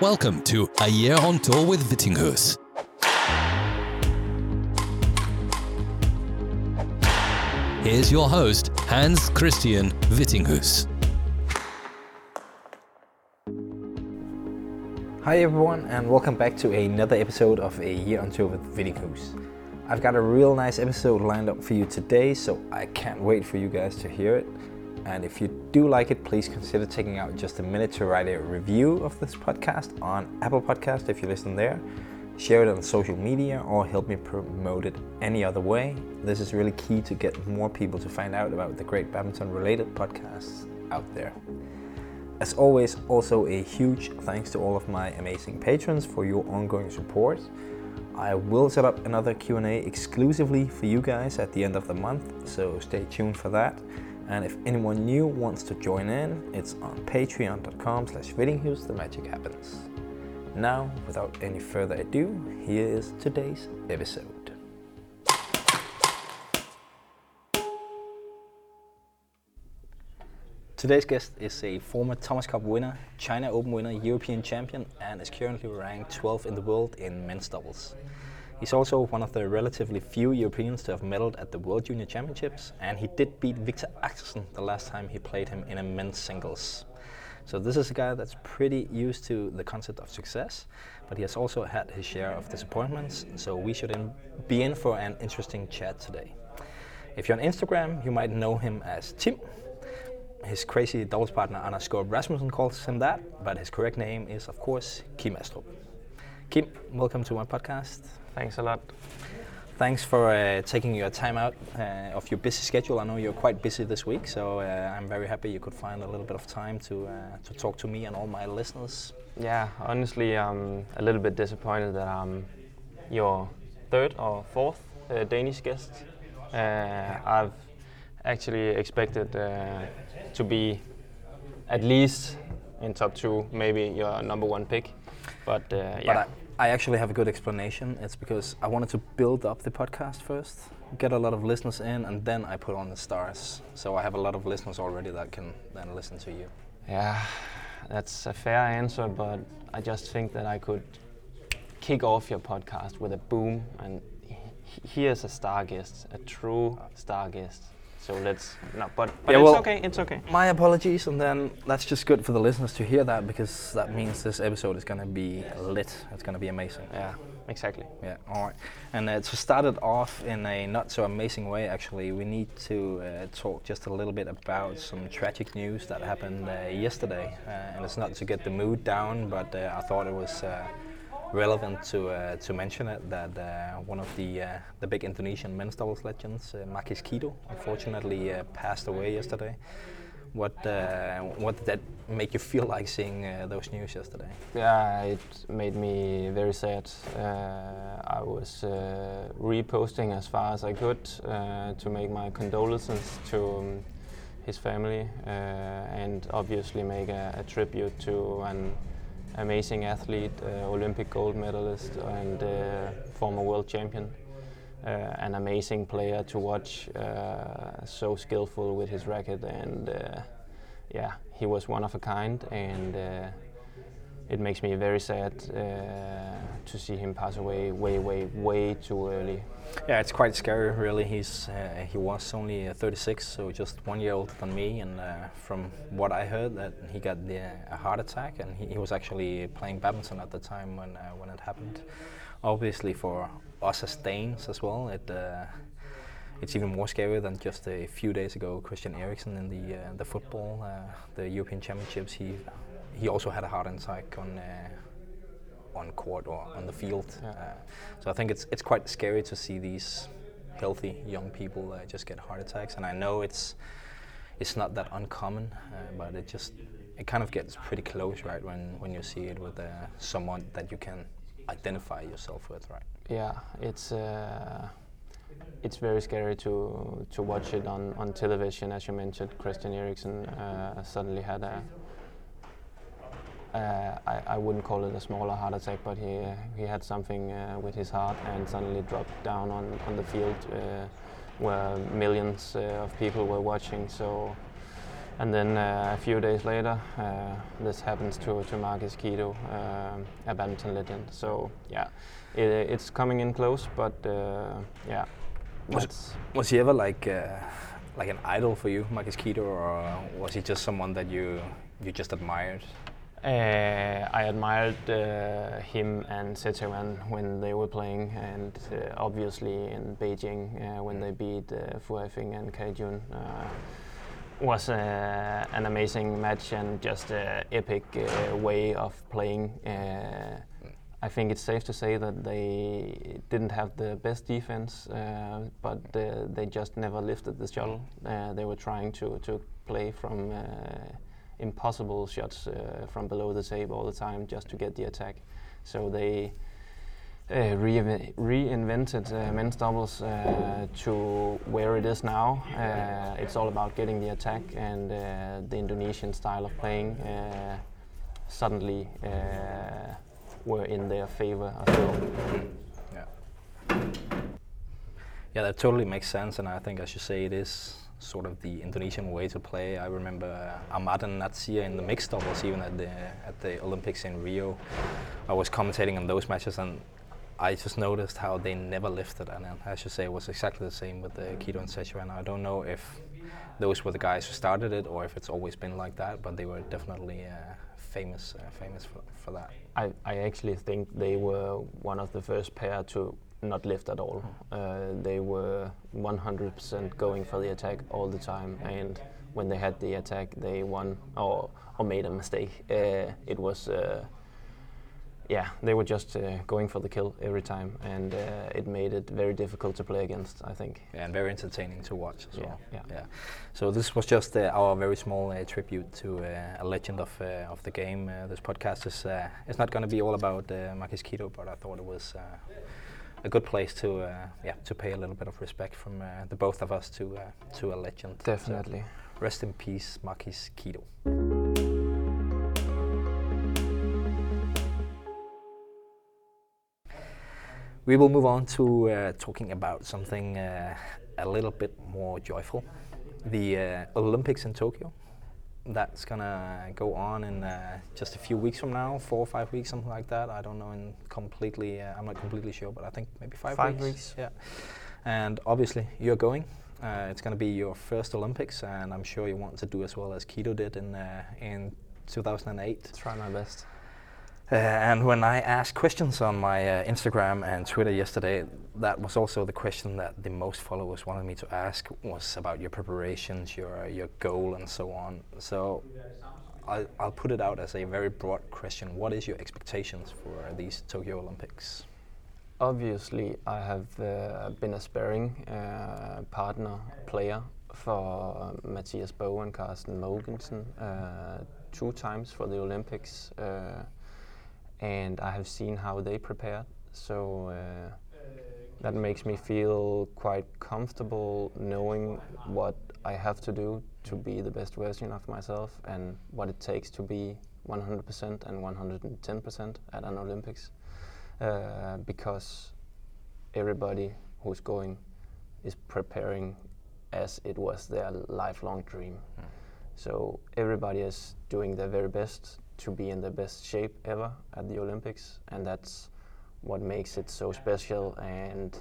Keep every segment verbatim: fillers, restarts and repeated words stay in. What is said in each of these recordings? Welcome to A Year on Tour with Vittinghus. Here's your host, Hans Christian Vittinghus. Hi everyone, and welcome back to another episode of A Year on Tour with Vittinghus. I've got a real nice episode lined up for you today, so I can't wait for you guys to hear it. And if you do like it, please consider taking out just a minute to write a review of this podcast on Apple Podcasts if you listen there. Share it on social media or help me promote it any other way. This is really key to get more people to find out about the great badminton-related podcasts out there. As always, also a huge thanks to all of my amazing patrons for your ongoing support. I will set up another Q and A exclusively for you guys at the end of the month, so stay tuned for that. And if anyone new wants to join in, it's on patreon.com slash Vittinghus, the magic happens. Now, without any further ado, here is today's episode. Today's guest is a former Thomas Cup winner, China Open winner, European champion, and is currently ranked twelfth in the world in men's doubles. He's also one of the relatively few Europeans to have medaled at the World Junior Championships, and he did beat Viktor Axelsen the last time he played him in a men's singles. So this is a guy that's pretty used to the concept of success, but he has also had his share of disappointments, so we should in, be in for an interesting chat today. If you're on Instagram, you might know him as Tim. His crazy doubles partner Anders Skaarup Rasmussen calls him that, but his correct name is, of course, Kim Astrup. Kim, welcome to my podcast. Thanks a lot. Thanks for uh, taking your time out uh, of your busy schedule. I know you're quite busy this week, so uh, I'm very happy you could find a little bit of time to uh, to talk to me and all my listeners. Yeah, honestly, I'm a little bit disappointed that I'm your third or fourth uh, Danish guest. Uh, I've actually expected uh, to be at least in top two, maybe your number one pick. But uh, yeah. But I- I actually have a good explanation. It's because I wanted to build up the podcast first, get a lot of listeners in, and then I put on the stars. So I have a lot of listeners already that can then listen to you. Yeah, that's a fair answer, but I just think that I could kick off your podcast with a boom, and here's a star guest, a true star guest. So let's, no, but, but yeah, it's well, okay, it's okay. My apologies, and then that's just good for the listeners to hear that, because that means this episode is going to be lit. It's going to be amazing. Yeah, exactly. Yeah, all right. And uh, to start it off in a not so amazing way, actually, we need to uh, talk just a little bit about some tragic news that happened uh, yesterday. Uh, and it's not to get the mood down, but uh, I thought it was uh, relevant to uh, to mention it, that uh, one of the uh, the big Indonesian men's doubles legends, uh, Markis Kido, unfortunately uh, passed away yesterday. What uh, what did that make you feel like, seeing uh, those news yesterday? Yeah, it made me very sad. Uh, I was uh, reposting as far as I could uh, to make my condolences to um, his family uh, and obviously make a, a tribute to an amazing athlete, uh, Olympic gold medalist and uh, former world champion. Uh, an amazing player to watch, uh, so skillful with his racket, and uh, yeah, he was one of a kind, and uh, it makes me very sad uh, to see him pass away way, way, way too early. Yeah, it's quite scary, really. He's uh, he was only uh, thirty-six, so just one year older than me. And uh, from what I heard, that he got the, a heart attack, and he, he was actually playing badminton at the time when uh, when it happened. Obviously, for us as Danes as well, it uh, it's even more scary than just a few days ago. Christian Eriksen in the uh, the football, uh, the European Championships, he he also had a heart attack on. Uh, on court or on the field. Yeah. Uh, so I think it's it's quite scary to see these healthy young people uh, just get heart attacks. And I know it's it's not that uncommon, uh, but it just it kind of gets pretty close, right, when, when you see it with uh, someone that you can identify yourself with, right? Yeah, it's uh, it's very scary to to watch it on, on television. As you mentioned, Christian Eriksen uh, suddenly had a Uh, I, I wouldn't call it a smaller heart attack, but he uh, he had something uh, with his heart and suddenly dropped down on, on the field uh, where millions uh, of people were watching. So And then uh, a few days later, uh, this happens to, to Markis Kido, uh, a badminton legend. So yeah, it, it's coming in close, but uh, yeah. Was, was he ever like uh, like an idol for you, Markis Kido, or was he just someone that you you just admired? Uh, I admired uh, him and Setiawan when they were playing, and uh, obviously in Beijing uh, when they beat uh, Fu Haifeng and Cai Yun. Uh, was uh, an amazing match and just an epic uh, way of playing. Uh, I think it's safe to say that they didn't have the best defense, uh, but uh, they just never lifted the shuttle. Uh, they were trying to, to play from uh, impossible shots uh, from below the save all the time just to get the attack. So they Uh, re- reinvented uh, men's doubles uh, to where it is now. Uh, it's all about getting the attack, and uh, the Indonesian style of playing uh, suddenly uh, were in their favor as well. Yeah. yeah, that totally makes sense, and I think I should say it is sort of the Indonesian way to play. I remember uh, Ahmad and Natsir in the mixed doubles, even at the, at the Olympics in Rio. I was commentating on those matches, and I just noticed how they never lifted, and I should say it was exactly the same with uh, Kido and Setiawan. I don't know if those were the guys who started it or if it's always been like that, but they were definitely uh, famous uh, famous for, for that. I, I actually think they were one of the first pair to not lift at all. Uh, they were one hundred percent going for the attack all the time, and when they had the attack, they won or, or made a mistake. Uh, it was... Uh, Yeah, they were just uh, going for the kill every time, and uh, it made it very difficult to play against, I think. Yeah, and very entertaining to watch as yeah, well. Yeah. yeah. So this was just uh, our very small uh, tribute to uh, a legend of uh, of the game. Uh, this podcast is uh, it's not going to be all about uh, Markis Kido, but I thought it was uh, a good place to uh, yeah to pay a little bit of respect from uh, the both of us to uh, to a legend. Definitely. So rest in peace, Markis Kido. We will move on to uh, talking about something uh, a little bit more joyful. The uh, Olympics in Tokyo. That's gonna go on in uh, just a few weeks from now, four or five weeks, something like that. I don't know, in completely, uh, I'm not completely sure, but I think maybe five, five weeks. Five weeks. Yeah. And obviously you're going. Uh, it's gonna be your first Olympics, and I'm sure you want to do as well as Kido did in uh, in two thousand eight. Try my best. Uh, and when I asked questions on my uh, Instagram and Twitter yesterday, that was also the question that the most followers wanted me to ask, was about your preparations, your your goal, and so on. So I'll, I'll put it out as a very broad question. What is your expectations for these Tokyo Olympics? Obviously, I have uh, been a sparring uh, partner, player for Mathias Boe and Carsten Mogensen uh, two times for the Olympics. Uh, And I have seen how they prepared, so uh, that makes me feel quite comfortable knowing what I have to do to be the best version of myself and what it takes to be one hundred percent and one hundred ten percent at an Olympics. Uh, because everybody who's going is preparing as it was their lifelong dream. Mm. So everybody is doing their very best to be in the best shape ever at the Olympics, and that's what makes it so special and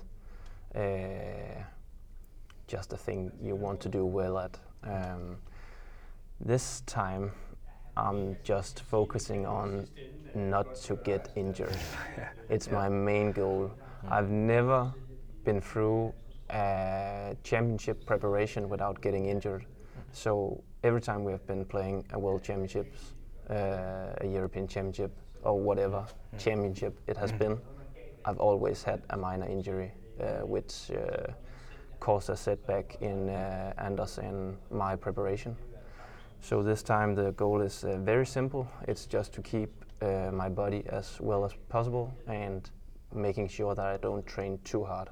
uh, just a thing you want to do well at. Um, this time I'm just focusing on not to get injured. It's yeah. my main goal. Mm. I've never been through a championship preparation without getting injured. So every time we have been playing a World Championships, Uh, a European Championship or whatever mm. championship it has mm. been, I've always had a minor injury, uh, which uh, caused a setback in uh, Anders and my preparation. So this time the goal is uh, very simple. It's just to keep uh, my body as well as possible and making sure that I don't train too hard.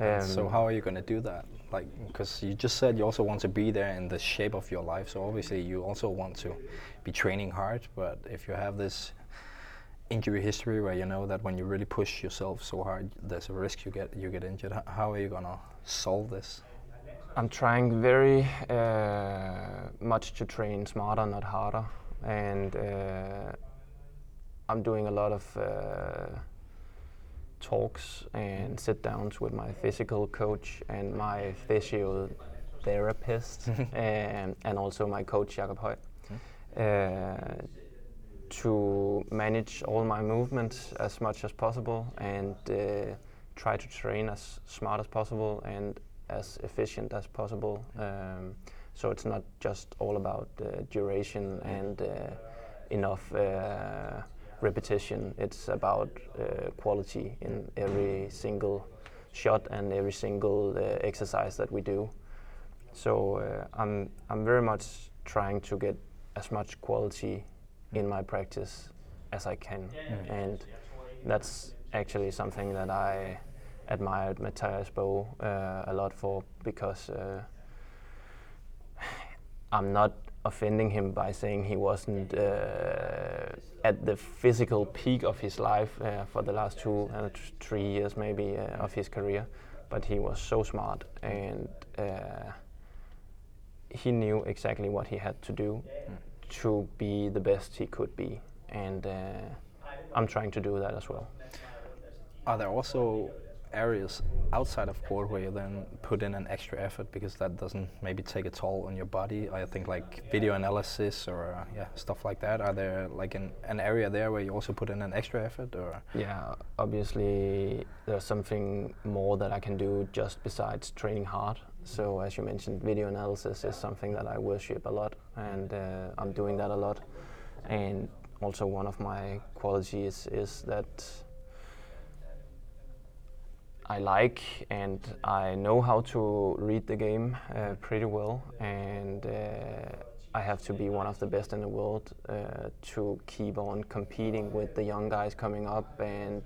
Um, so how are you going to do that? Like, because you just said you also want to be there in the shape of your life, so obviously you also want to be training hard, but if you have this injury history where you know that when you really push yourself so hard, there's a risk you get you get injured, how are you going to solve this? I'm trying very uh, much to train smarter, not harder, and uh, I'm doing a lot of uh, talks and sit downs with my physical coach and my physiotherapist and, and also my coach Jakob Høj uh, to manage all my movements as much as possible and uh, try to train as smart as possible and as efficient as possible. Um, so it's not just all about uh, duration and uh, enough uh, repetition. It's about uh, quality in every single shot and every single uh, exercise that we do. So uh, I'm I'm very much trying to get as much quality in my practice as I can, yeah. And that's actually something that I admired Mathias Boe uh, a lot for, because uh, I'm not offending him by saying he wasn't uh, at the physical peak of his life uh, for the last two uh, t- three years maybe uh, of his career, but he was so smart and uh, he knew exactly what he had to do to be the best he could be, and uh, I'm trying to do that as well. Are there also areas outside of court where you then put in an extra effort because that doesn't maybe take a toll on your body? I think like video analysis or uh, yeah stuff like that. Are there like an, an area there where you also put in an extra effort? Or yeah, obviously there's something more that I can do just besides training hard. So as you mentioned, video analysis is something that I worship a lot, and uh, I'm doing that a lot. And also one of my qualities is that I like and I know how to read the game uh, pretty well, and uh, I have to be one of the best in the world uh, to keep on competing with the young guys coming up, and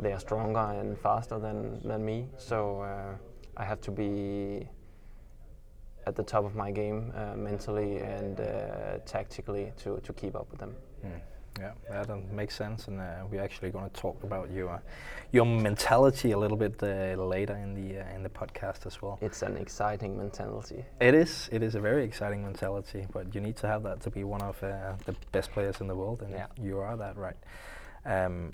they are stronger and faster than, than me. So uh, I have to be at the top of my game uh, mentally and uh, tactically to, to keep up with them. Mm. Yeah, that makes sense, and uh, we're actually going to talk about your your mentality a little bit uh, later in the uh, in the podcast as well. It's an exciting mentality. It is. It is a very exciting mentality, but you need to have that to be one of uh, the best players in the world, and yeah. you are that, right? Um,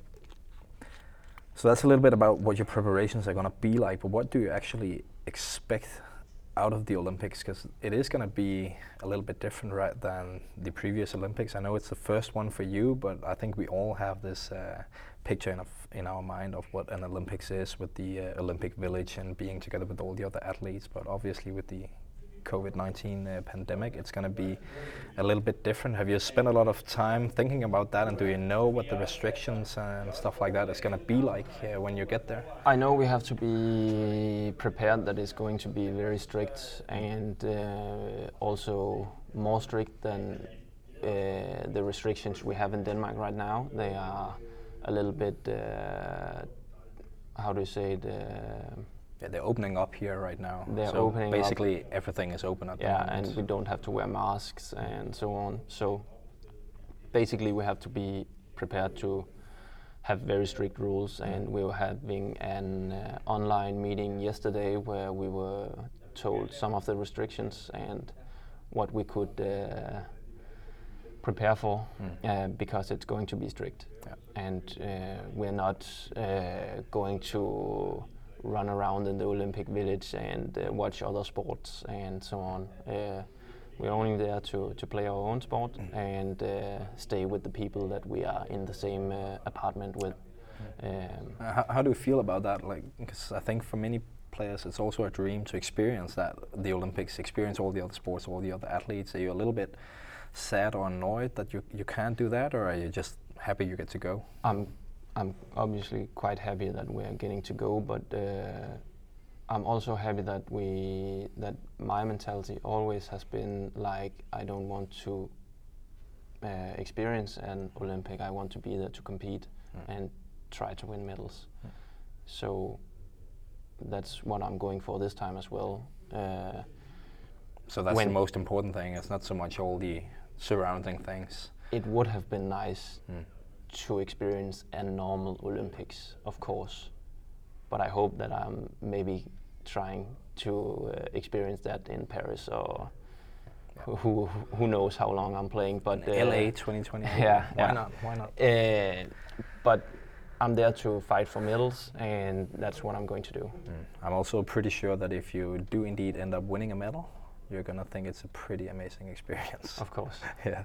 so that's a little bit about what your preparations are going to be like. But what do you actually expect out of the Olympics, because it is going to be a little bit different, right, than the previous Olympics? I know it's the first one for you, but I think we all have this uh, picture in, of, in our mind of what an Olympics is, with the uh, Olympic Village and being together with all the other athletes. But obviously with the covid nineteen uh, pandemic, it's going to be a little bit different. Have you spent a lot of time thinking about that, and do you know what the restrictions and stuff like that is going to be like uh, when you get there? I know we have to be prepared that it's going to be very strict, and uh, also more strict than uh, the restrictions we have in Denmark right now. They are a little bit, uh, how do you say it? Uh, They're opening up here right now. They're so opening basically up. Everything is open at the moment. Yeah, and we don't have to wear masks and so on. So basically we have to be prepared to have very strict rules, and we were having an uh, online meeting yesterday where we were told some of the restrictions and what we could uh, prepare for, mm. uh, because it's going to be strict. Yeah. And uh, we're not uh, going to run around in the Olympic Village and uh, watch other sports and so on. Uh, we're only there to, to play our own sport mm. and uh, stay with the people that we are in the same uh, apartment with. Mm. Um, uh, how, how do you feel about that? Like, because I think for many players it's also a dream to experience that, the Olympics, experience all the other sports, all the other athletes. Are you a little bit sad or annoyed that you, you can't do that, or are you just happy you get to go? Um, I'm obviously quite happy that we're getting to go, but uh, I'm also happy that we that my mentality always has been like, I don't want to uh, experience an Olympic. I want to be there to compete mm. and try to win medals. Mm. So that's what I'm going for this time as well. Uh, so that's the most important thing. It's not so much all the surrounding things. It would have been nice mm. to experience a normal Olympics, of course, but I hope that I'm maybe trying to uh, experience that in Paris or who who knows how long I'm playing, but uh, L A twenty twenty-four. Yeah, why yeah. not? Why not? Uh, but I'm there to fight for medals, and that's what I'm going to do. Mm. I'm also pretty sure that if you do indeed end up winning a medal, you're gonna think it's a pretty amazing experience. Of course. Yeah.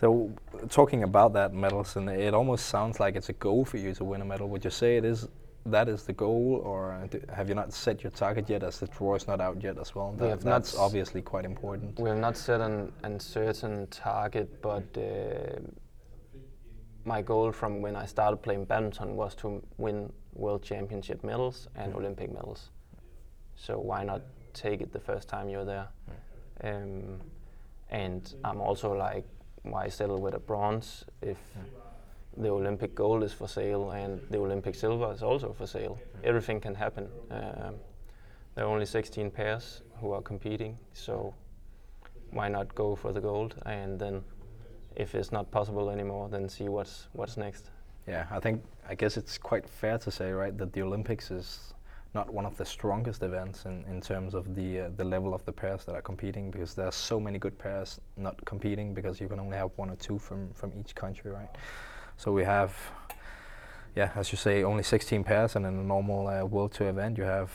So talking about that medals, and it almost sounds like it's a goal for you to win a medal. Would you say it is? That is the goal, or do, have you not set your target yet, as the draw is not out yet as well? That, we have that's not obviously quite important. We have not set an, an certain target, but uh, my goal from when I started playing badminton was to win World Championship medals and mm. Olympic medals. So why not take it the first time you're there? Mm. Um, and I'm also like, why settle with a bronze if mm. the Olympic gold is for sale and the Olympic silver is also for sale. Everything can happen. Um, there are only sixteen pairs who are competing, so why not go for the gold, and then if it's not possible anymore, then see what's what's next. Yeah, I think, I guess it's quite fair to say, right, that the Olympics is not one of the strongest events in, in terms of the uh, the level of the pairs that are competing, because there are so many good pairs not competing because you can only have one or two from, from each country, right? So we have, yeah, as you say, only sixteen pairs, and in a normal uh, World Tour event, you have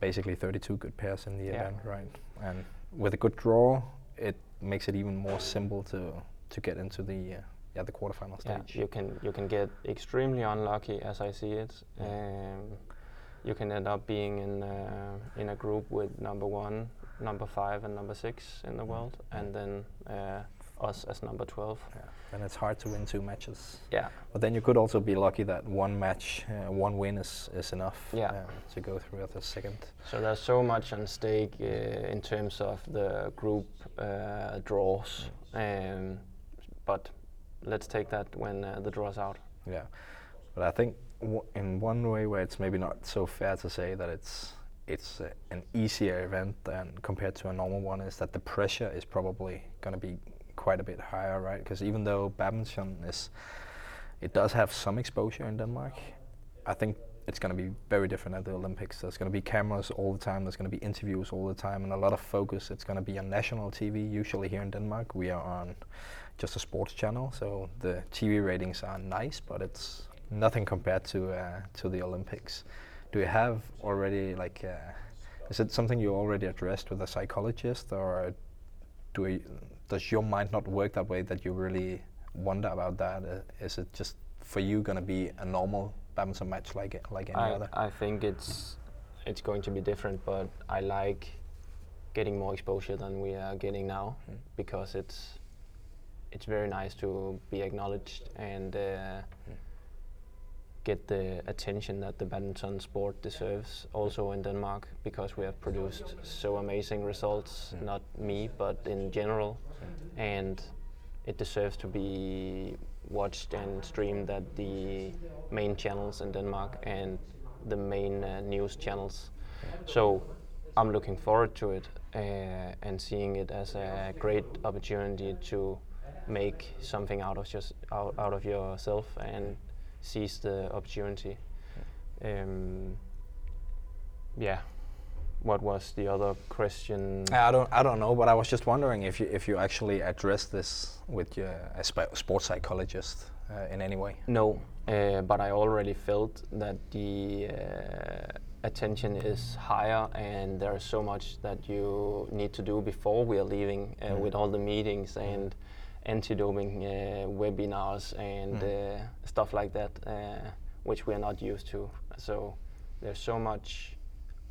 basically thirty-two good pairs in the yeah. event, right? And with a good draw, it makes it even more simple to to get into the uh, yeah the quarterfinal stage. Yeah, you can you can get extremely unlucky, as I see it. Um, you can end up being in uh, in a group with number one, number five, and number six in the world, and then. Uh, us as number twelve. Yeah. And it's hard to win two matches. Yeah. But then you could also be lucky that one match, uh, one win is, is enough yeah. uh, to go through at the second. So there's so much on stake uh, in terms of the group uh, draws. Mm. Um, but let's take that when uh, the draw's out. Yeah. But I think w- in one way where it's maybe not so fair to say that it's it's uh, an easier event than compared to a normal one is that the pressure is probably going to be quite a bit higher, right? Because even though badminton is, it does have some exposure in Denmark, I think it's going to be very different at the Olympics. There's going to be cameras all the time, there's going to be interviews all the time, and a lot of focus. It's going to be on national T V. Usually here in Denmark, we are on just a sports channel, so the T V ratings are nice, but it's nothing compared to uh, to the Olympics. Do you have already, like, uh, is it something you already addressed with a psychologist, or do we, does your mind not work that way that you really wonder about that? Uh, is it just for you going to be a normal badminton match like it, like any I, other? I think it's it's going to be different, but I like getting more exposure than we are getting now mm. because it's it's very nice to be acknowledged and uh, mm. get the attention that the badminton sport deserves also in Denmark, because we have produced so amazing results, mm. not me, but in general. And it deserves to be watched and streamed at the main channels in Denmark and the main uh, news channels. So I'm looking forward to it uh, and seeing it as a great opportunity to make something out of just out, out of yourself and seize the opportunity. Um, yeah. What was the other question? I don't, I don't know, but I was just wondering if you, if you actually addressed this with your a sp- sports psychologist uh, in any way. No, uh, but I already felt that the uh, attention is higher, and there's so much that you need to do before we are leaving uh, mm. with all the meetings and anti-doping uh, webinars and mm. uh, stuff like that, uh, which we are not used to. So there's so much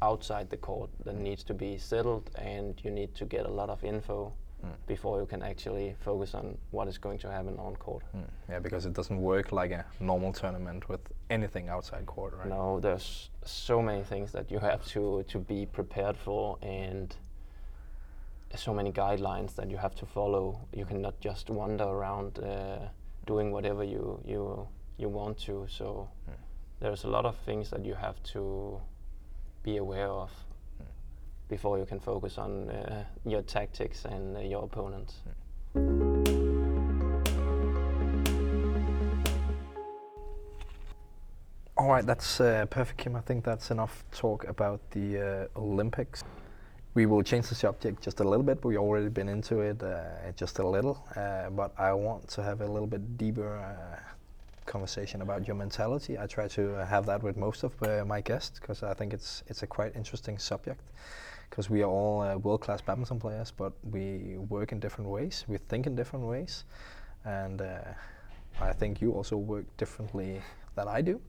outside the court that mm. needs to be settled, and you need to get a lot of info mm. before you can actually focus on what is going to happen on court. Mm. Yeah, because it doesn't work like a normal tournament with anything outside court, right? No, there's so many things that you have to, to be prepared for, and so many guidelines that you have to follow. You cannot just wander around uh, doing whatever you, you, you want to, so mm. there's a lot of things that you have to be aware of mm. before you can focus on uh, your tactics and uh, your opponents. Mm. All right, that's uh, perfect, Kim. I think that's enough talk about the uh, Olympics. We will change the subject just a little bit. We've already been into it uh, just a little, uh, but I want to have a little bit deeper uh, conversation about your mentality. I try to have that with most of uh, my guests because I think it's it's a quite interesting subject. Because we are all uh, world-class badminton players, but we work in different ways, we think in different ways, and uh, I think you also work differently than I do.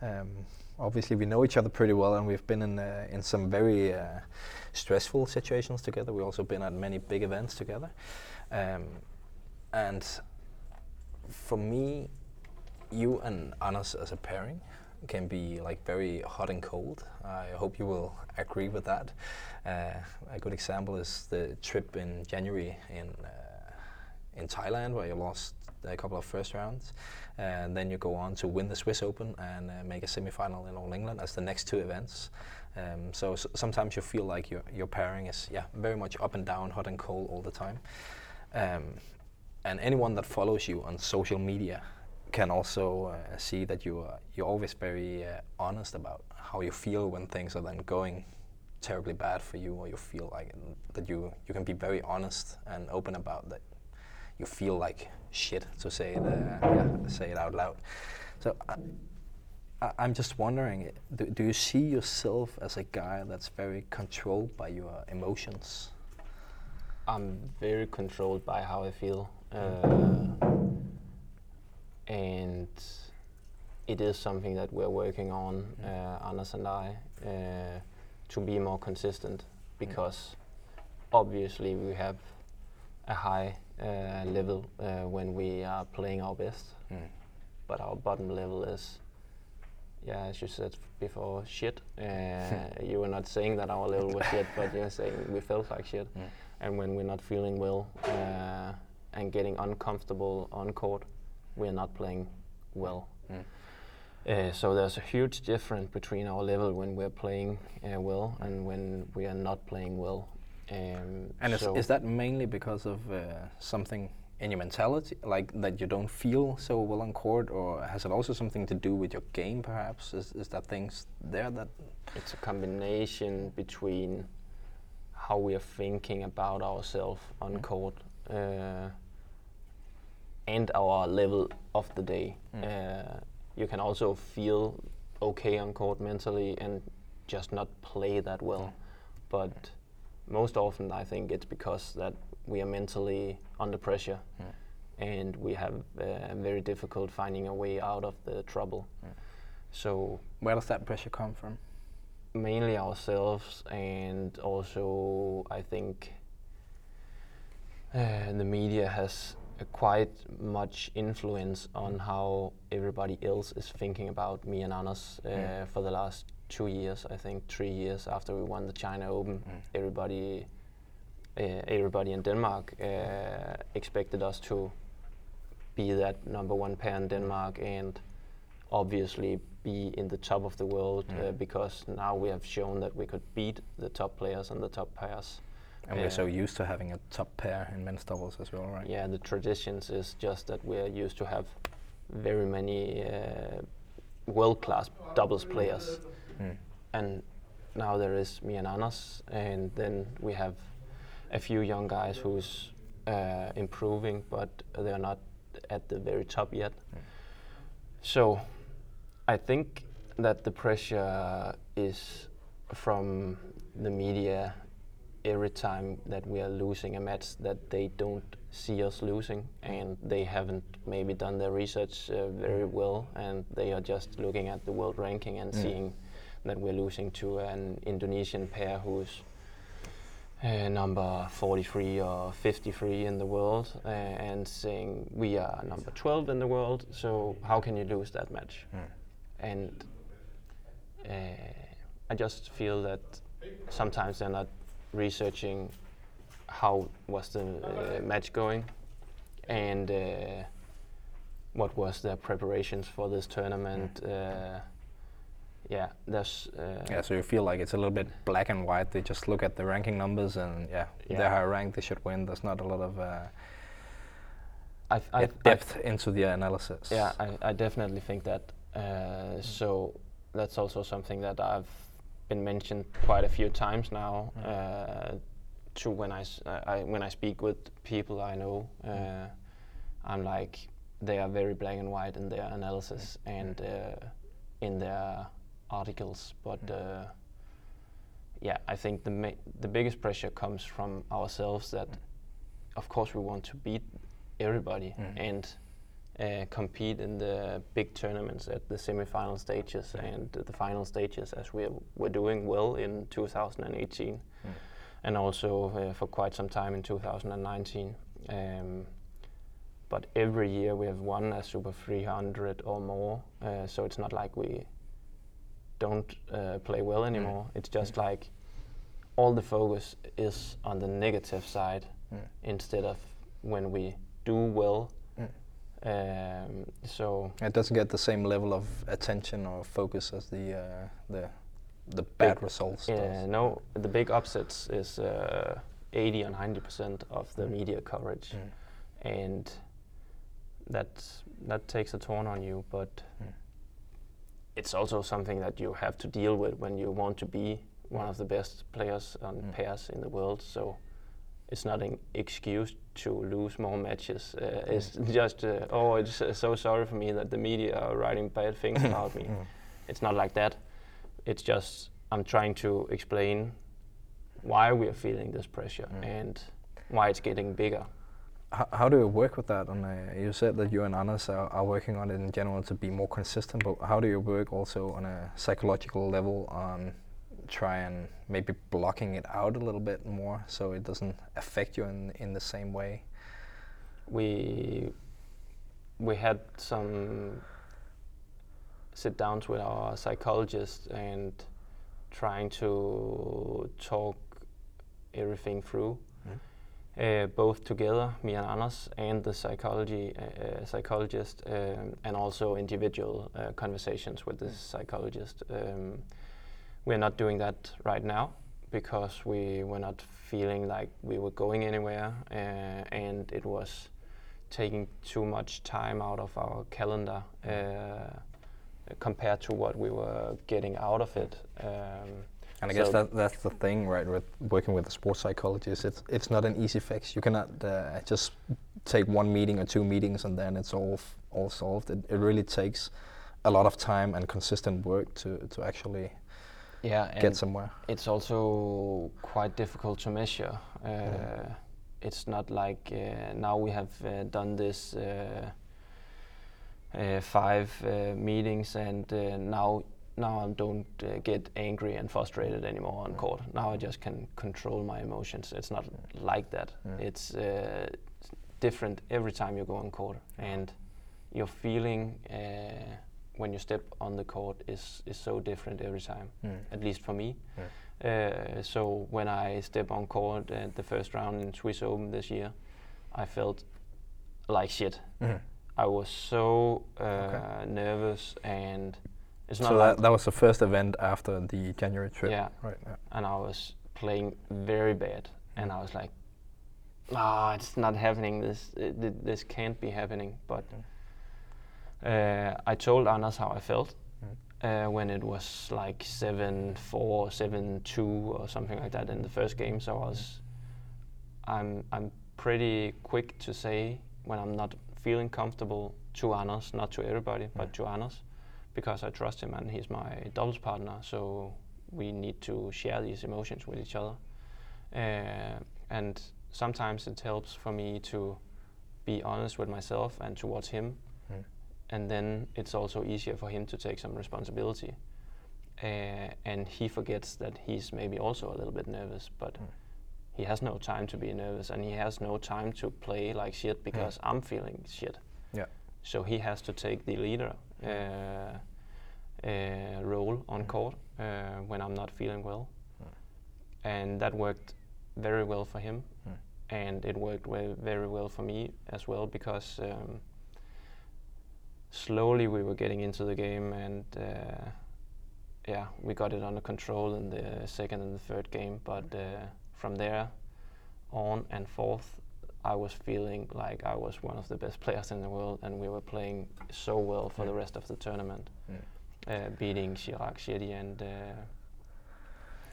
Um, obviously, we know each other pretty well, and we've been in uh, in some very uh, stressful situations together. We've also been at many big events together, um, and for me, you and Anders as a pairing can be like very hot and cold. I hope you will agree with that. Uh, a good example is the trip in January in uh, in Thailand, where you lost a couple of first rounds, and then you go on to win the Swiss Open and uh, make a semi-final in All England as the next two events. Um, so, so sometimes you feel like your your pairing is yeah very much up and down, hot and cold all the time. Um, and anyone that follows you on social media can also uh, see that you are, you're always very uh, honest about how you feel when things are then going terribly bad for you, or you feel like that you you can be very honest and open about that you feel like shit, to say it, uh, yeah, say it out loud. So I, I, I'm just wondering, do, do you see yourself as a guy that's very controlled by your emotions? I'm very controlled by how I feel. Uh, And it is something that we're working on, mm. uh, Anders and I, uh, to be more consistent, because mm. obviously we have a high uh, level uh, when we are playing our best, mm. but our bottom level is, yeah, as you said before, shit. Uh, you were not saying that our level was shit, but you're saying we felt like shit. Mm. And when we're not feeling well uh, and getting uncomfortable on court, we're not playing well. Mm. Uh, so there's a huge difference between our level when we're playing uh, well and when we are not playing well. Um, and so is, is that mainly because of uh, something in your mentality, like that you don't feel so well on court, or has it also something to do with your game perhaps? Is, is that things there that... It's a combination between how we are thinking about ourselves on mm. court, uh, and our level of the day. Mm. Uh, you can also feel okay on court mentally and just not play that well. Mm. But mm. most often I think it's because that we are mentally under pressure mm. and we have uh, very difficult finding a way out of the trouble. Mm. So where does that pressure come from? Mainly ourselves, and also I think uh, the media has quite much influence on how everybody else is thinking about me and Anders uh, yeah. for the last two years, I think three years after we won the China Open. Mm. Everybody uh, everybody in Denmark uh, expected us to be that number one pair in Denmark and obviously be in the top of the world, mm. uh, because now we have shown that we could beat the top players and the top pairs. And uh, we're so used to having a top pair in men's doubles as well, right? Yeah, the traditions is just that we're used to have very many uh, world-class doubles players. Mm. And now there is me and Anders, and then we have a few young guys who's uh, improving, but they're not at the very top yet. Mm. So I think that the pressure is from the media every time that we are losing a match, that they don't see us losing, and they haven't maybe done their research uh, very well, and they are just looking at the world ranking and mm. seeing that we're losing to an Indonesian pair who's uh, number forty-three or fifty-three in the world, uh, and saying we are number twelve in the world, so how can you lose that match? Mm. And uh, I just feel that sometimes they're not researching how was the uh, match going and uh, what was their preparations for this tournament. Mm. Uh, yeah, that's. Uh, yeah, so you feel like it's a little bit black and white. They just look at the ranking numbers and yeah, yeah. they're high ranked. They should win. There's not a lot of uh, I've, I've, depth I've into the analysis. Yeah, I, I definitely think that. Uh, mm. So that's also something that I've been mentioned quite a few times now. Mm. Uh, to when I, I when I speak with people I know, uh, I'm like, they are very black and white in their analysis mm. and uh, in their articles. But mm. uh, yeah, I think the ma- the biggest pressure comes from ourselves. That, mm. of course, we want to beat everybody mm. and uh, compete in the big tournaments at the semifinal stages mm. and the final stages, as we were doing well in two thousand eighteen mm. and also uh, for quite some time in two thousand nineteen. Um, But every year we have won a Super three hundred or more, uh, so it's not like we don't uh, play well anymore. Mm. It's just mm. like all the focus is on the negative side mm. instead of when we do well. Mm. Um, so it doesn't get the same level of attention or focus as the uh, the the bad big, results. Yeah, no, the big upsets is uh, eighty and ninety percent of the mm. media coverage, mm. and that that takes a toll on you, but mm. it's also something that you have to deal with when you want to be one of the best players on mm. pairs in the world. So it's not an excuse to lose more matches. Uh, mm. It's just, uh, oh, it's uh, so sorry for me that the media are writing bad things about me. Mm. It's not like that. It's just I'm trying to explain why we are feeling this pressure mm. and why it's getting bigger. How do you work with that? And uh, you said that you and Anders are, are working on it in general to be more consistent, but how do you work also on a psychological level on try and maybe blocking it out a little bit more so it doesn't affect you in in the same way? We we had some sit downs with our psychologist and trying to talk everything through. Uh, both together, me and Anders, and the psychology uh, psychologist, um, and also individual uh, conversations with this mm. psychologist. Um, we're not doing that right now because we were not feeling like we were going anywhere, uh, and it was taking too much time out of our calendar uh, compared to what we were getting out of it. Um, And I so guess that that's the thing, right, with working with a sports psychologist. It's it's not an easy fix. You cannot uh, just take one meeting or two meetings and then it's all f- all solved. It, it really takes a lot of time and consistent work to, to actually yeah, get and somewhere. It's also quite difficult to measure. Uh, yeah. It's not like uh, now we have uh, done this uh, uh, five uh, meetings and uh, now Now I don't uh, get angry and frustrated anymore on mm. court. Now I just can control my emotions. It's not mm. like that. Mm. It's uh, different every time you go on court, and your feeling uh, when you step on the court is, is so different every time. Mm. At least for me. Mm. Uh, so when I step on court at the first round in Swiss Open this year, I felt like shit. Mm. I was so uh, okay. nervous and. It's so not that, that was the first event after the January trip. Yeah. Right. Yeah. And I was playing very bad, and I was like, "Ah, oh, it's not happening. This it, this can't be happening." But uh, I told Anders how I felt mm. uh, when it was like seven four, seven two, or something like that in the first game. So I was, I'm I'm pretty quick to say when I'm not feeling comfortable to Anders, not to everybody, mm. but to Anders. Because I trust him and he's my doubles partner, so we need to share these emotions with each other. Uh, and sometimes it helps for me to be honest with myself and towards him, mm. and then it's also easier for him to take some responsibility. Uh, and he forgets that he's maybe also a little bit nervous, but mm. he has no time to be nervous, and he has no time to play like shit because mm. I'm feeling shit. Yeah. So he has to take the leader uh, uh, role on court uh, when I'm not feeling well. Mm. And that worked very well for him. Mm. And it worked we- very well for me as well because um, slowly we were getting into the game and uh, yeah, we got it under control in the second and the third game. But uh, from there on and forth, I was feeling like I was one of the best players in the world, and we were playing so well for yeah. the rest of the tournament, yeah. uh, beating Chirag Shetty and uh,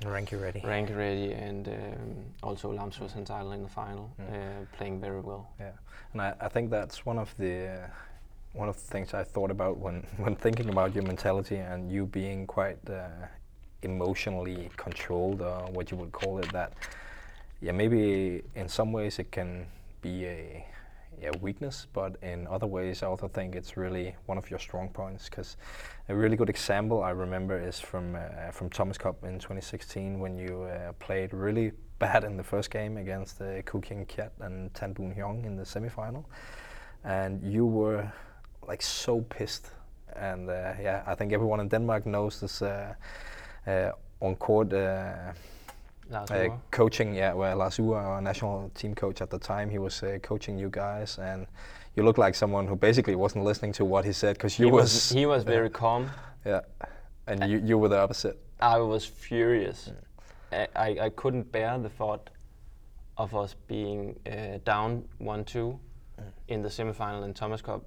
Rankireddy. Rankireddy and um, also Lamsworth and Thailand in the final, mm. uh, playing very well. Yeah, and I, I think that's one of the uh, one of the things I thought about when when thinking about your mentality and you being quite uh, emotionally controlled, or what you would call it. That yeah, maybe in some ways it can be a yeah, weakness, but in other ways I also think it's really one of your strong points, because a really good example I remember is from uh, from Thomas Cup in twenty sixteen, when you uh, played really bad in the first game against uh, Khoo King Kiat and Tan Boon Hyung in the semi-final, and you were like so pissed, and uh, yeah, I think everyone in Denmark knows this uh, uh, on-court uh, Uh, coaching, yeah, where Lars Ure, our national team coach at the time, he was uh, coaching you guys, and you looked like someone who basically wasn't listening to what he said, because you he was, was he was uh, very calm. Yeah, and, and you you were the opposite. I was furious. Yeah. I, I I couldn't bear the thought of us being uh, down one two mm. in the semifinal in Thomas Cup,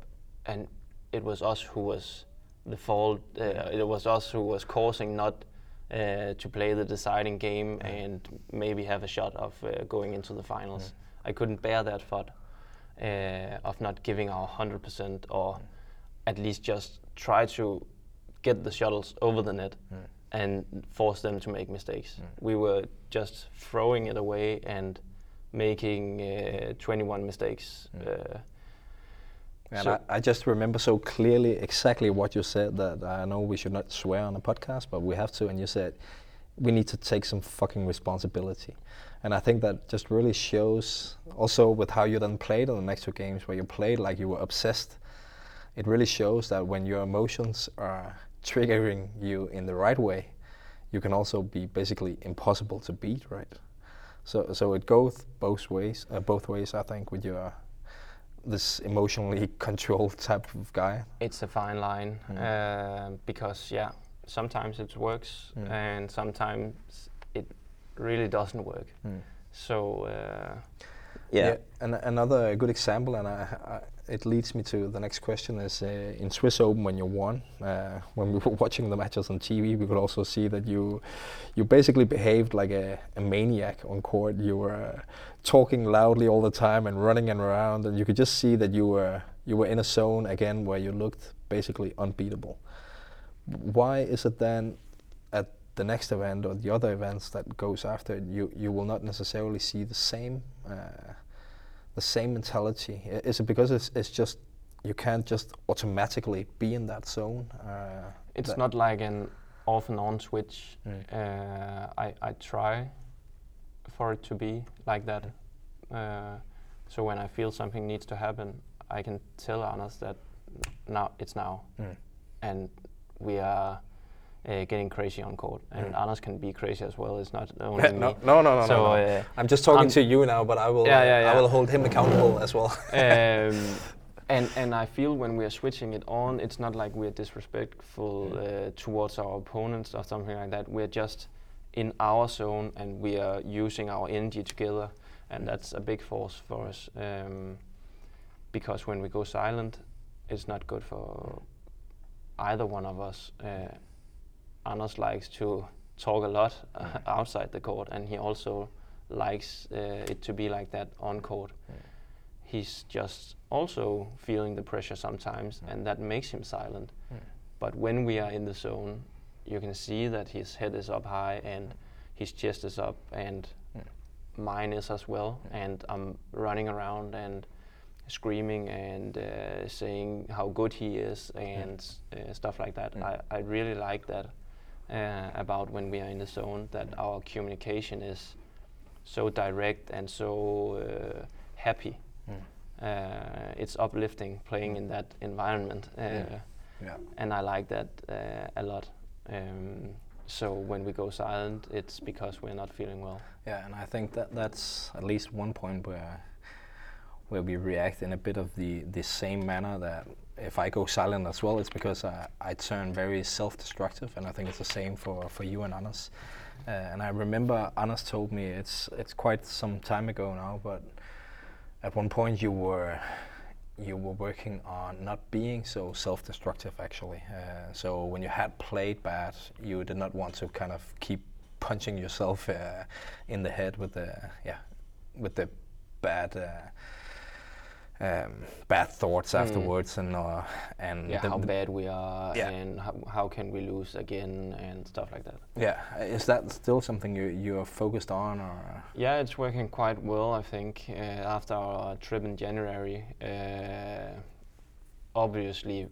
and it was us who was the fault. Uh, it was us who was causing not. Uh, to play the deciding game and maybe have a shot of uh, going into the finals. Yeah. I couldn't bear that thought uh, of not giving our one hundred percent, or yeah. at least just try to get the shuttles over the net yeah. and force them to make mistakes. Yeah. We were just throwing it away and making uh, twenty-one mistakes. Yeah. Uh, And so I, I just remember so clearly exactly what you said, that I know we should not swear on a podcast, but we have to, and you said, we need to take some fucking responsibility. And I think that just really shows also with how you then played in the next two games, where you played like you were obsessed. It really shows that when your emotions are triggering you in the right way, you can also be basically impossible to beat, right? So so it goes both ways, uh, both ways, I think, with your this emotionally controlled type of guy. It's a fine line, mm. uh, because yeah, sometimes it works mm. and sometimes it really doesn't work. Mm. So uh, yeah. yeah. And uh, another good example, and I, I, it leads me to the next question, is uh, in Swiss Open when you won, uh, when we were watching the matches on T V, we could also see that you, you basically behaved like a, a maniac on court. You were. Uh, talking loudly all the time and running around, and you could just see that you were you were in a zone again where you looked basically unbeatable. Why is it then at the next event or the other events that goes after it, you you will not necessarily see the same uh, the same mentality? Is it because it's it's just you can't just automatically be in that zone? Uh, it's that not like an off and on switch. Right. Uh, I I try. For it to be like that, uh, so when I feel something needs to happen, I can tell Anders that now it's now, mm. and we are uh, getting crazy on court. And mm. Anders can be crazy as well. It's not only no, me. No, no, no, so, no. no. Uh, I'm just talking I'm to you now, but I will. Yeah, yeah, yeah. I will hold him accountable as well. um, and and I feel when we are switching it on, it's not like we're disrespectful mm. uh, towards our opponents or something like that. We're just in our zone, and we are using our energy together, and that's a big force for us, um, because when we go silent, it's not good for either one of us. Uh, Anders likes to talk a lot uh, outside the court, and he also likes uh, it to be like that on court. Yeah. He's just also feeling the pressure sometimes, yeah. and that makes him silent. Yeah. But when we are in the zone, you can see that his head is up high and his chest is up, and yeah. mine is as well. Yeah. And I'm running around and screaming and uh, saying how good he is and yeah. uh, stuff like that. Yeah. I, I really like that uh, about when we are in the zone, that yeah. our communication is so direct and so uh, happy. Yeah. Uh, it's uplifting playing in that environment. Uh, yeah. Yeah. And I like that uh, a lot. Um, so when we go silent, it's because we're not feeling well. Yeah, and I think that that's at least one point where where we react in a bit of the, the same manner, that if I go silent as well, it's because I, I turn very self-destructive, and I think it's the same for, for you and Anders. Uh, and I remember Anders told me, it's it's quite some time ago now, but at one point you were you were working on not being so self-destructive, actually. Uh, so when you had played bad, you did not want to kind of keep punching yourself uh, in the head with the yeah with the bad uh, um, bad thoughts mm. afterwards, and uh, and yeah, the, how bad we are, yeah. and how, how can we lose again and stuff like that. Yeah, is that still something you you are focused on, or? Yeah, it's working quite well, I think. Uh, after our trip in January, uh, obviously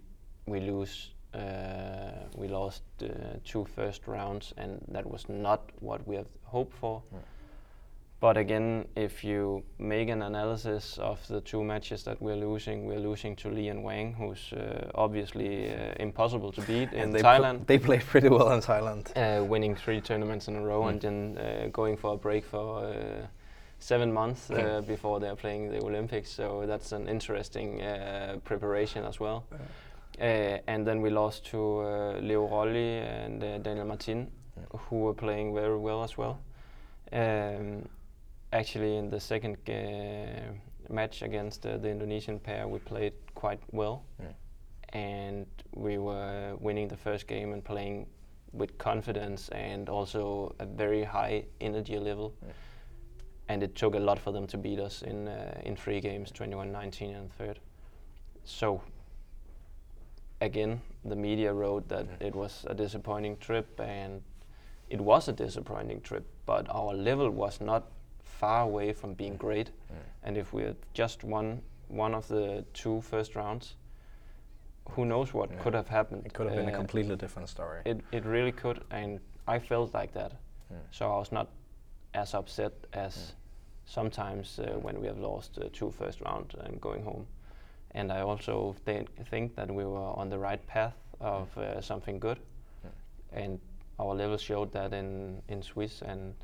we lose. Uh, we lost uh, two first rounds, and that was not what we had hoped for. Mm. But again, if you make an analysis of the two matches that we're losing, we're losing to Li and Wang, who's uh, obviously uh, impossible to beat in they Thailand. Pl- they played pretty well in Thailand. Uh, winning three tournaments in a row, mm. and then uh, going for a break for uh, seven months mm. uh, before they're playing the Olympics. So that's an interesting uh, preparation as well. Yeah. Uh, and then we lost to uh, Leo Rolli and uh, Daniel Martin, yeah. who were playing very well as well. Um, actually, in the second uh, match against uh, the Indonesian pair, we played quite well. Yeah. And we were winning the first game and playing with confidence and also a very high energy level. Yeah. And it took a lot for them to beat us in, uh, in three games, twenty-one nineteen and third. So. Again, the media wrote that yeah. it was a disappointing trip, and it was a disappointing trip, but our level was not far away from being great. Yeah. And if we had just won one of the two first rounds, who knows what yeah. could have happened. It could have uh, been a completely different story. It, it really could, and I felt like that. Yeah. So I was not as upset as yeah. sometimes uh, when we have lost uh, two first round and going home. And I also th- think that we were on the right path of mm. uh, something good. Mm. And our level showed that in, in Swiss, and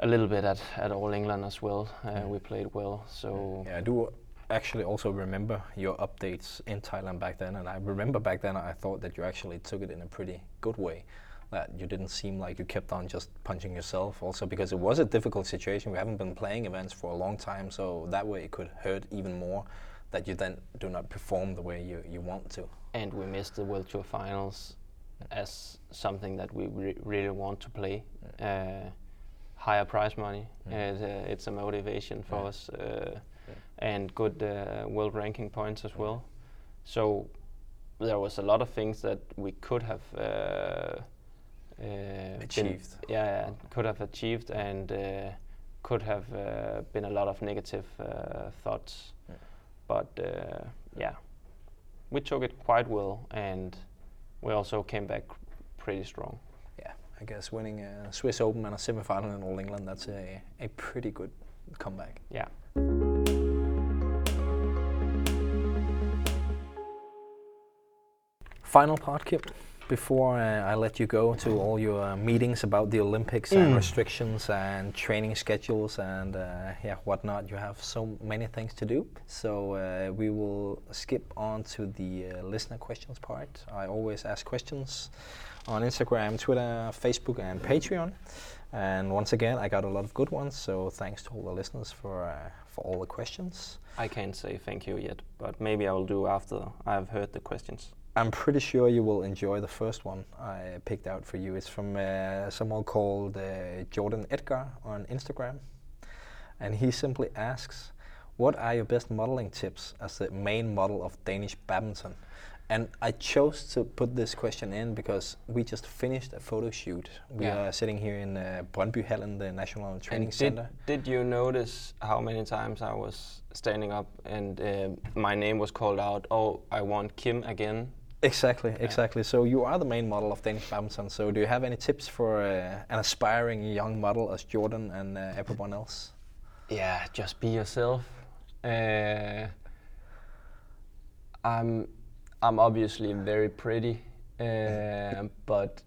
a little bit at, at All England as well. Uh, mm. We played well, so... Yeah, I do actually also remember your updates in Thailand back then. And I remember back then I thought that you actually took it in a pretty good way. That you didn't seem like you kept on just punching yourself, also because it was a difficult situation. We haven't been playing events for a long time, so that way it could hurt even more. That you then do not perform the way you, you want to. And we missed the World Tour Finals yeah. as something that we re- really want to play. Yeah. Uh, higher prize money, yeah. and, uh, it's a motivation for yeah. us, uh, yeah. and good uh, world ranking points as yeah. well. So there was a lot of things that we could have uh, uh, achieved. Been, yeah, could have achieved, and uh, could have uh, been a lot of negative uh, thoughts. Yeah. But uh, yeah, we took it quite well, and we also came back pretty strong. Yeah, I guess winning a Swiss Open and a semi-final in All England, that's a, a pretty good comeback. Yeah. Final part, Kim, before uh, I let you go to all your uh, meetings about the Olympics mm. and restrictions and training schedules and uh, yeah whatnot. You have so many things to do, so uh, we will skip on to the uh, listener questions part. I always ask questions on Instagram, Twitter, Facebook and Patreon, and once again I got a lot of good ones, so thanks to all the listeners for uh, for all the questions. I can't say thank you yet, but maybe I will do after I've heard the questions. I'm pretty sure you will enjoy the first one I picked out for you. It's from uh, someone called uh, Jordan Edgar on Instagram. And he simply asks, what are your best modeling tips as the main model of Danish badminton? And I chose to put this question in because we just finished a photo shoot. We yeah. are sitting here in uh, Brøndbyhallen, the National Training did, Center. Did you notice how many times I was standing up and uh, my name was called out? Oh, I want Kim again. Exactly, exactly. So you are the main model of Danish badminton. So do you have any tips for uh, an aspiring young model as Jordan and uh, everyone else? Yeah, just be yourself. Uh, I'm I'm obviously very pretty, uh, but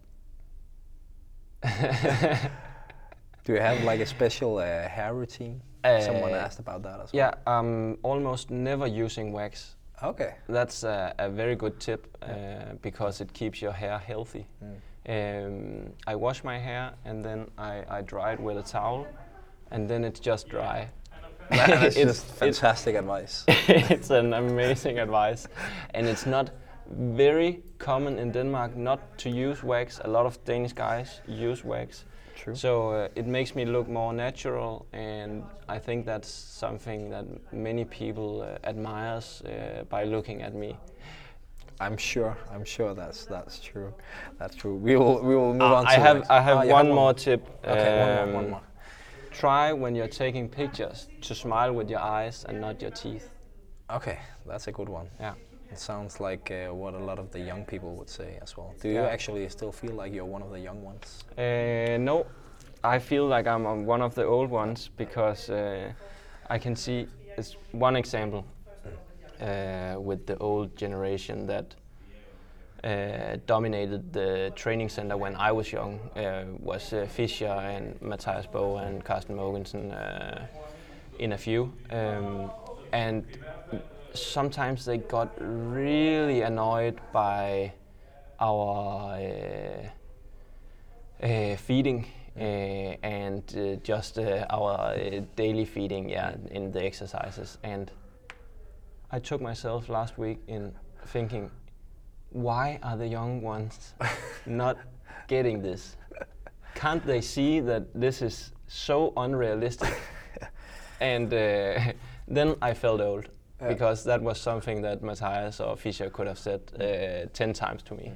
do you have like a special uh, hair routine? Uh, Someone asked about that as well. Yeah, I'm almost never using wax. Okay. That's a, a very good tip uh, yeah. because it keeps your hair healthy. Mm. Um, I wash my hair and then I, I dry it with a towel, and then it's just dry. That's just fantastic it, advice. It's an amazing advice, and it's not very common in Denmark not to use wax. A lot of Danish guys use wax. True. So uh, it makes me look more natural, and I think that's something that many people uh, admires uh, by looking at me. I'm sure. I'm sure that's that's true. That's true. We will we will move uh, on. I to have wax. I have oh, one have more one. tip. Okay, um, one more. One more. Try when you're taking pictures to smile with your eyes and not your teeth. Okay, that's a good one. Yeah. It sounds like uh, what a lot of the young people would say as well. Do you yeah. actually still feel like you're one of the young ones? Uh, no, I feel like I'm um, one of the old ones because uh, I can see it's one example mm. uh, with the old generation that uh, dominated the training center when I was young uh, was uh, Fischer and Mathias Boe and Carsten Mogensen uh, in a few. Um, and. Sometimes they got really annoyed by our uh, uh, feeding uh, and uh, just uh, our uh, daily feeding, yeah, in the exercises. And I took myself last week in thinking, why are the young ones not getting this? Can't they see that this is so unrealistic? And uh, then I felt old. Yeah. Because that was something that Matthias or Fischer could have said uh, ten times to me.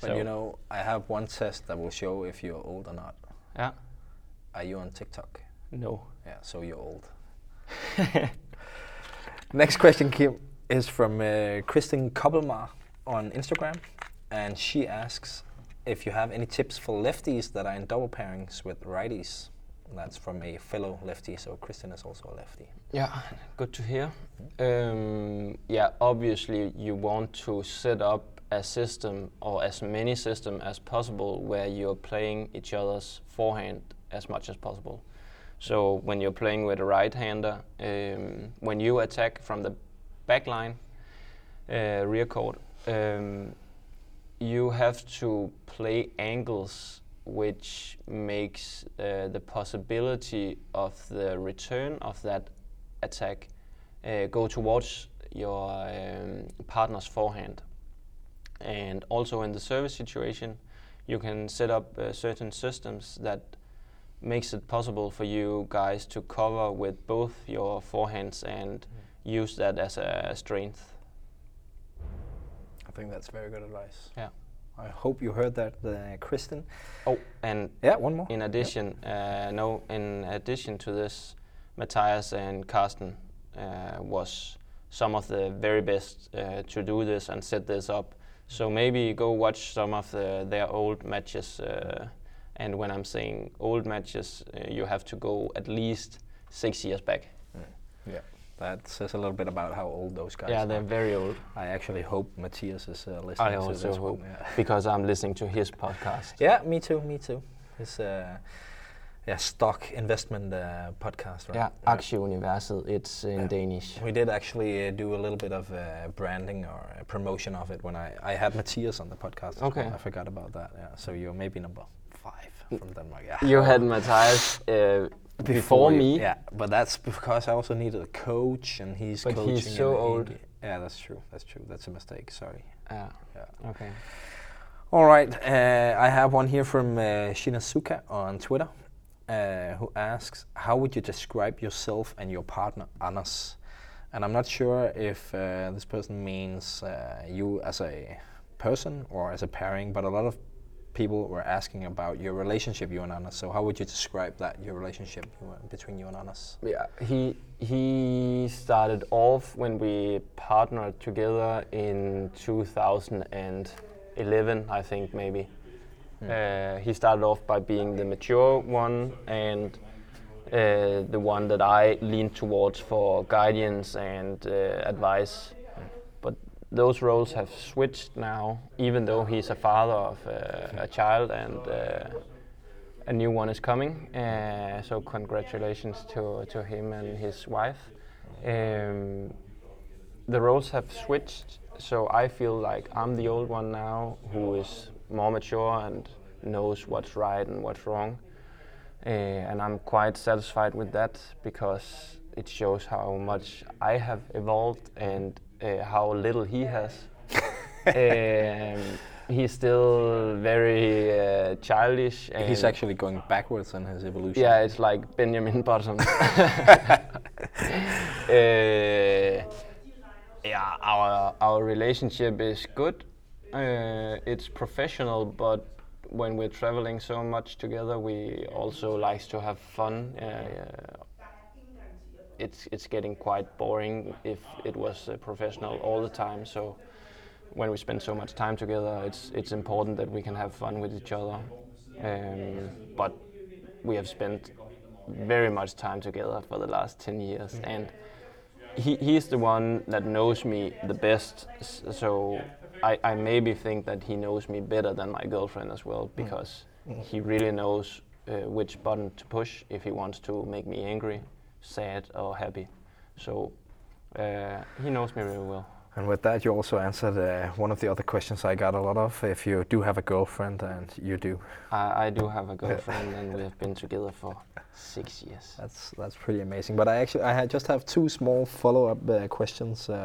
But so you know, I have one test that will show if you're old or not. Yeah. Are you on TikTok? No. Yeah, so you're old. Next question, Kim, is from uh, Kristin Koppelmar on Instagram. And she asks if you have any tips for lefties that are in double pairings with righties. That's from a fellow lefty, so Christian is also a lefty. Yeah, good to hear. Um, yeah, obviously you want to set up a system or as many systems as possible where you're playing each other's forehand as much as possible. So when you're playing with a right-hander, um, when you attack from the back line, uh, rear court, um, you have to play angles which makes uh, the possibility of the return of that attack uh, go towards your um, partner's forehand. And also in the service situation, you can set up uh, certain systems that makes it possible for you guys to cover with both your forehands and mm. use that as a strength. I think that's very good advice. Yeah. I hope you heard that, uh, Kristen. Oh, and yeah, one more. In addition, yep. uh, no, in addition to this, Matthias and Carsten uh, was some of the very best uh, to do this and set this up. So maybe go watch some of the, their old matches. Uh, and when I'm saying old matches, uh, you have to go at least six years back. Mm. Yeah. That says a little bit about how old those guys yeah, are. Yeah, they're very old. I actually hope Matthias is uh, listening I to this. I also hope, yeah. because I'm listening to his podcast. Yeah, me too, me too. His uh, yeah, stock investment uh, podcast, right? Yeah, yeah. Aktieuniverset, it's in yeah. Danish. We did actually uh, do a little bit of uh, branding or uh, promotion of it when I, I had Matthias on the podcast. Okay. Well. I forgot about that, yeah. So you're maybe number five from Denmark. Yeah. You had Matthias. Uh, Before, Before me, yeah, but that's because I also needed a coach, and he's but coaching. But he's so old. Yeah, that's true. That's true. That's a mistake. Sorry. Yeah. yeah. Okay. All right. Uh, I have one here from uh, Shinazuka on Twitter, uh, who asks, "How would you describe yourself and your partner Anders?" And I'm not sure if uh, this person means uh, you as a person or as a pairing, but a lot of people were asking about your relationship, you and Anders. So how would you describe that, your relationship between you and Anders? Yeah, he he started off when we partnered together in two thousand eleven, I think, maybe. Mm. Uh, he started off by being the mature one and uh, the one that I leaned towards for guidance and uh, advice. Those roles have switched now, even though he's a father of uh, a child and uh, a new one is coming. Uh, so congratulations to, to him and his wife. Um, the roles have switched, so I feel like I'm the old one now who is more mature and knows what's right and what's wrong. Uh, and I'm quite satisfied with that because it shows how much I have evolved and Uh, how little he has. um, he's still very uh, childish. And he's actually going backwards on his evolution. Yeah, it's like Benjamin Button. uh, yeah, our our relationship is good. Uh, it's professional, but when we're traveling so much together, we also like to have fun. Uh, uh, It's it's getting quite boring if it was uh, professional all the time. So when we spend so much time together, it's it's important that we can have fun with each other. Um, but we have spent very much time together for the last ten years, mm-hmm. and he he's the one that knows me the best. So I, I maybe think that he knows me better than my girlfriend as well, because mm-hmm. he really knows uh, which button to push if he wants to make me angry, sad or happy. So uh, he knows me really well. And with that, you also answered uh, one of the other questions I got a lot of, if you do have a girlfriend, and you do. I, I do have a girlfriend, and we have been together for six years. That's that's pretty amazing. But I actually I had just have two small follow-up uh, questions uh,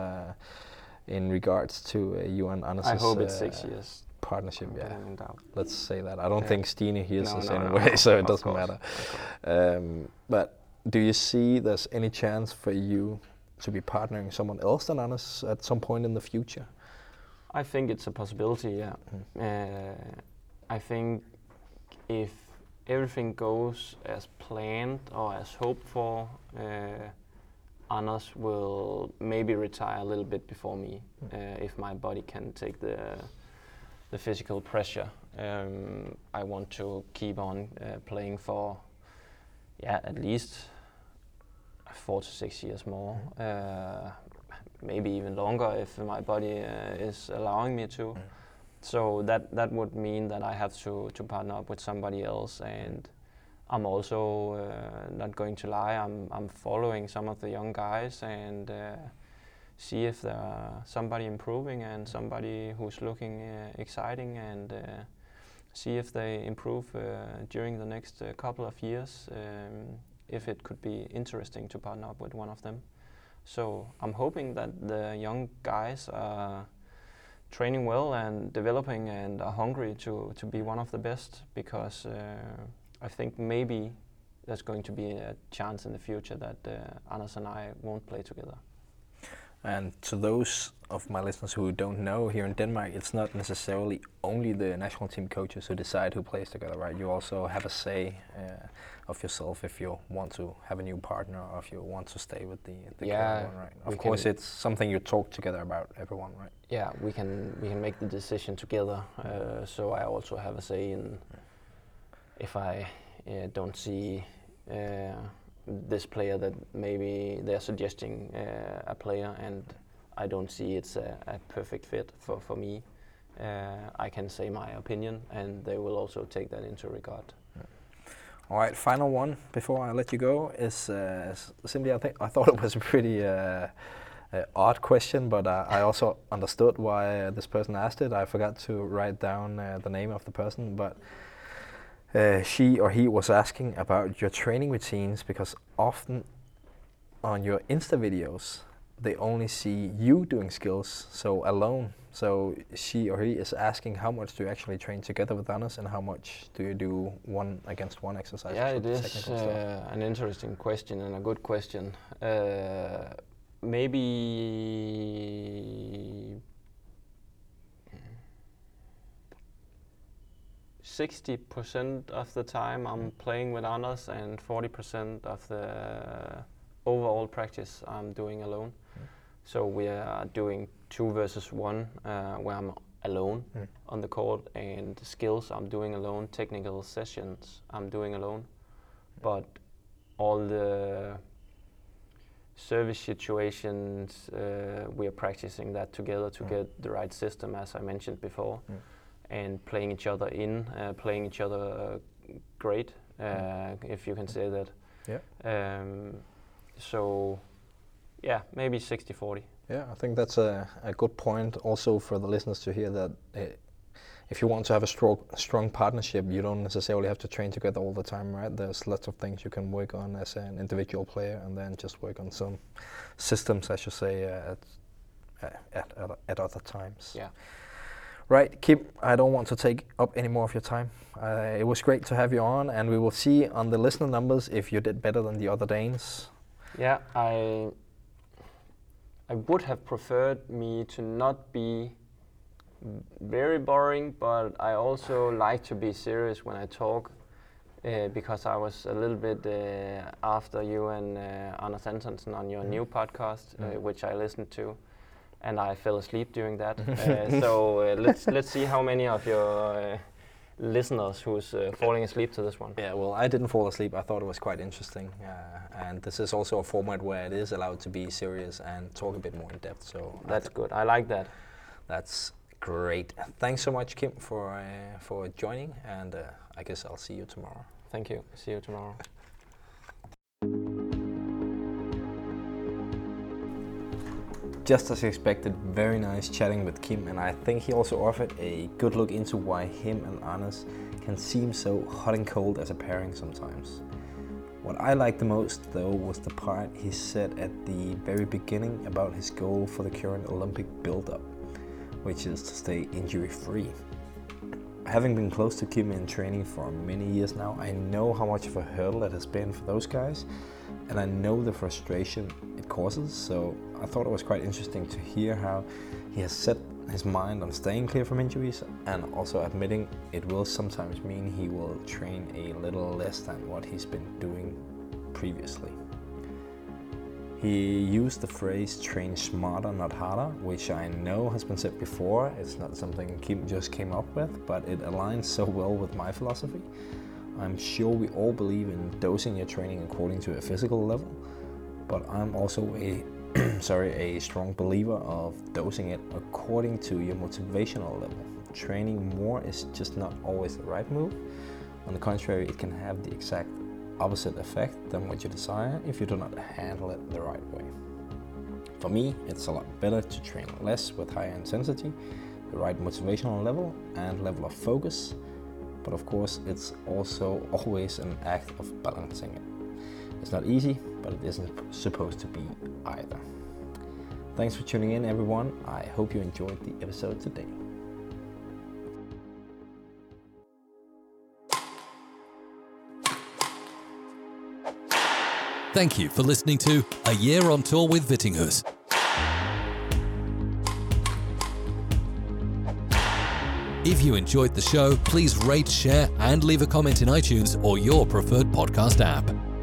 in regards to uh, you and Anders. I hope uh, it's six years. Partnership, yeah. Let's say that. I don't yeah. think Stine hears no, us no, anyway, no, so no, it doesn't course. matter. Um, but. Do you see there's any chance for you to be partnering someone else than Anders at some point in the future? I think it's a possibility, yeah. Mm. Uh, I think if everything goes as planned or as hoped for, uh, Anders will maybe retire a little bit before me, mm. uh, if my body can take the the physical pressure. Um, I want to keep on uh, playing for, yeah, at least four to six years more, mm. uh, maybe even longer if my body uh, is allowing me to. Mm. So that that would mean that I have to, to partner up with somebody else, and I'm also uh, not going to lie, I'm I'm following some of the young guys and uh, see if there are somebody improving and somebody who's looking uh, exciting, and uh, see if they improve uh, during the next uh, couple of years. Um, if it could be interesting to partner up with one of them. So I'm hoping that the young guys are training well and developing and are hungry to, to be one of the best, because uh, I think maybe there's going to be a chance in the future that uh, Anders and I won't play together. And to those of my listeners who don't know, here in Denmark, it's not necessarily only the national team coaches who decide who plays together, right? You also have a say uh, of yourself if you want to have a new partner, or if you want to stay with the, the yeah, current one, right? Of course, it's something you talk together about, everyone, right? Yeah, we can we can make the decision together. Uh, so I also have a say in if I uh, don't see. Uh, this player that maybe they're suggesting uh, a player and I don't see it's a, a perfect fit for, for me, uh, I can say my opinion and they will also take that into regard. Yeah. All right, final one before I let you go is uh, simply I think I thought it was a pretty uh, uh, odd question, but uh, I also understood why uh, this person asked it. I forgot to write down uh, the name of the person, but Uh, she or he was asking about your training routines, because often on your Insta videos they only see you doing skills so alone. So she or he is asking, how much do you actually train together with Anders, and how much do you do one against one exercise? Yeah, it is uh, an interesting question and a good question. Uh, maybe sixty percent of the time I'm playing with Anders, and forty percent of the uh, overall practice I'm doing alone. Mm. So we are doing two versus one uh, where I'm alone mm. on the court, and skills I'm doing alone, technical sessions I'm doing alone. But all the service situations, uh, we are practicing that together to mm. get the right system, as I mentioned before. Mm. And playing each other in, uh, playing each other uh, great, uh, mm. if you can say that. Yeah. Um, so, yeah, maybe sixty forty. Yeah, I think that's a, a good point also for the listeners to hear, that uh, if you want to have a strong, strong partnership, you don't necessarily have to train together all the time, right? There's lots of things you can work on as an individual player, and then just work on some systems, I should say, uh, at, at, at, at other times. Yeah. Right, Kim, I don't want to take up any more of your time. Uh, it was great to have you on, and we will see on the listener numbers if you did better than the other Danes. Yeah, I I would have preferred me to not be very boring, but I also like to be serious when I talk, uh, because I was a little bit uh, after you and uh, Anders Antonsen on your mm. new podcast, mm. uh, which I listened to. And I fell asleep during that. uh, so uh, let's let's see how many of your uh, listeners who's uh, falling asleep to this one. Yeah, well, I didn't fall asleep. I thought it was quite interesting. Uh, and this is also a format where it is allowed to be serious and talk a bit more in depth. So that's I good. I like that. That's great. Thanks so much, Kim, for uh, for joining. And uh, I guess I'll see you tomorrow. Thank you. See you tomorrow. Just as expected, very nice chatting with Kim, and I think he also offered a good look into why him and Anders can seem so hot and cold as a pairing sometimes. What I liked the most though was the part he said at the very beginning about his goal for the current Olympic build-up, which is to stay injury-free. Having been close to Kim in training for many years now, I know how much of a hurdle it has been for those guys, and I know the frustration it causes, so I thought it was quite interesting to hear how he has set his mind on staying clear from injuries and also admitting it will sometimes mean he will train a little less than what he's been doing previously. He used the phrase train smarter, not harder, which I know has been said before. It's not something Kim just came up with, but it aligns so well with my philosophy. I'm sure we all believe in dosing your training according to a physical level, but I'm also a sorry, a strong believer of dosing it according to your motivational level. Training more is just not always the right move. On the contrary, it can have the exact opposite effect than what you desire if you do not handle it the right way. For me, it's a lot better to train less with higher intensity, the right motivational level and level of focus, but of course it's also always an act of balancing it. It's not easy, but it isn't supposed to be either. Thanks for tuning in, everyone. I hope you enjoyed the episode today. Thank you for listening to A Year on Tour with Vittinghus. If you enjoyed the show, please rate, share, and leave a comment in iTunes or your preferred podcast app.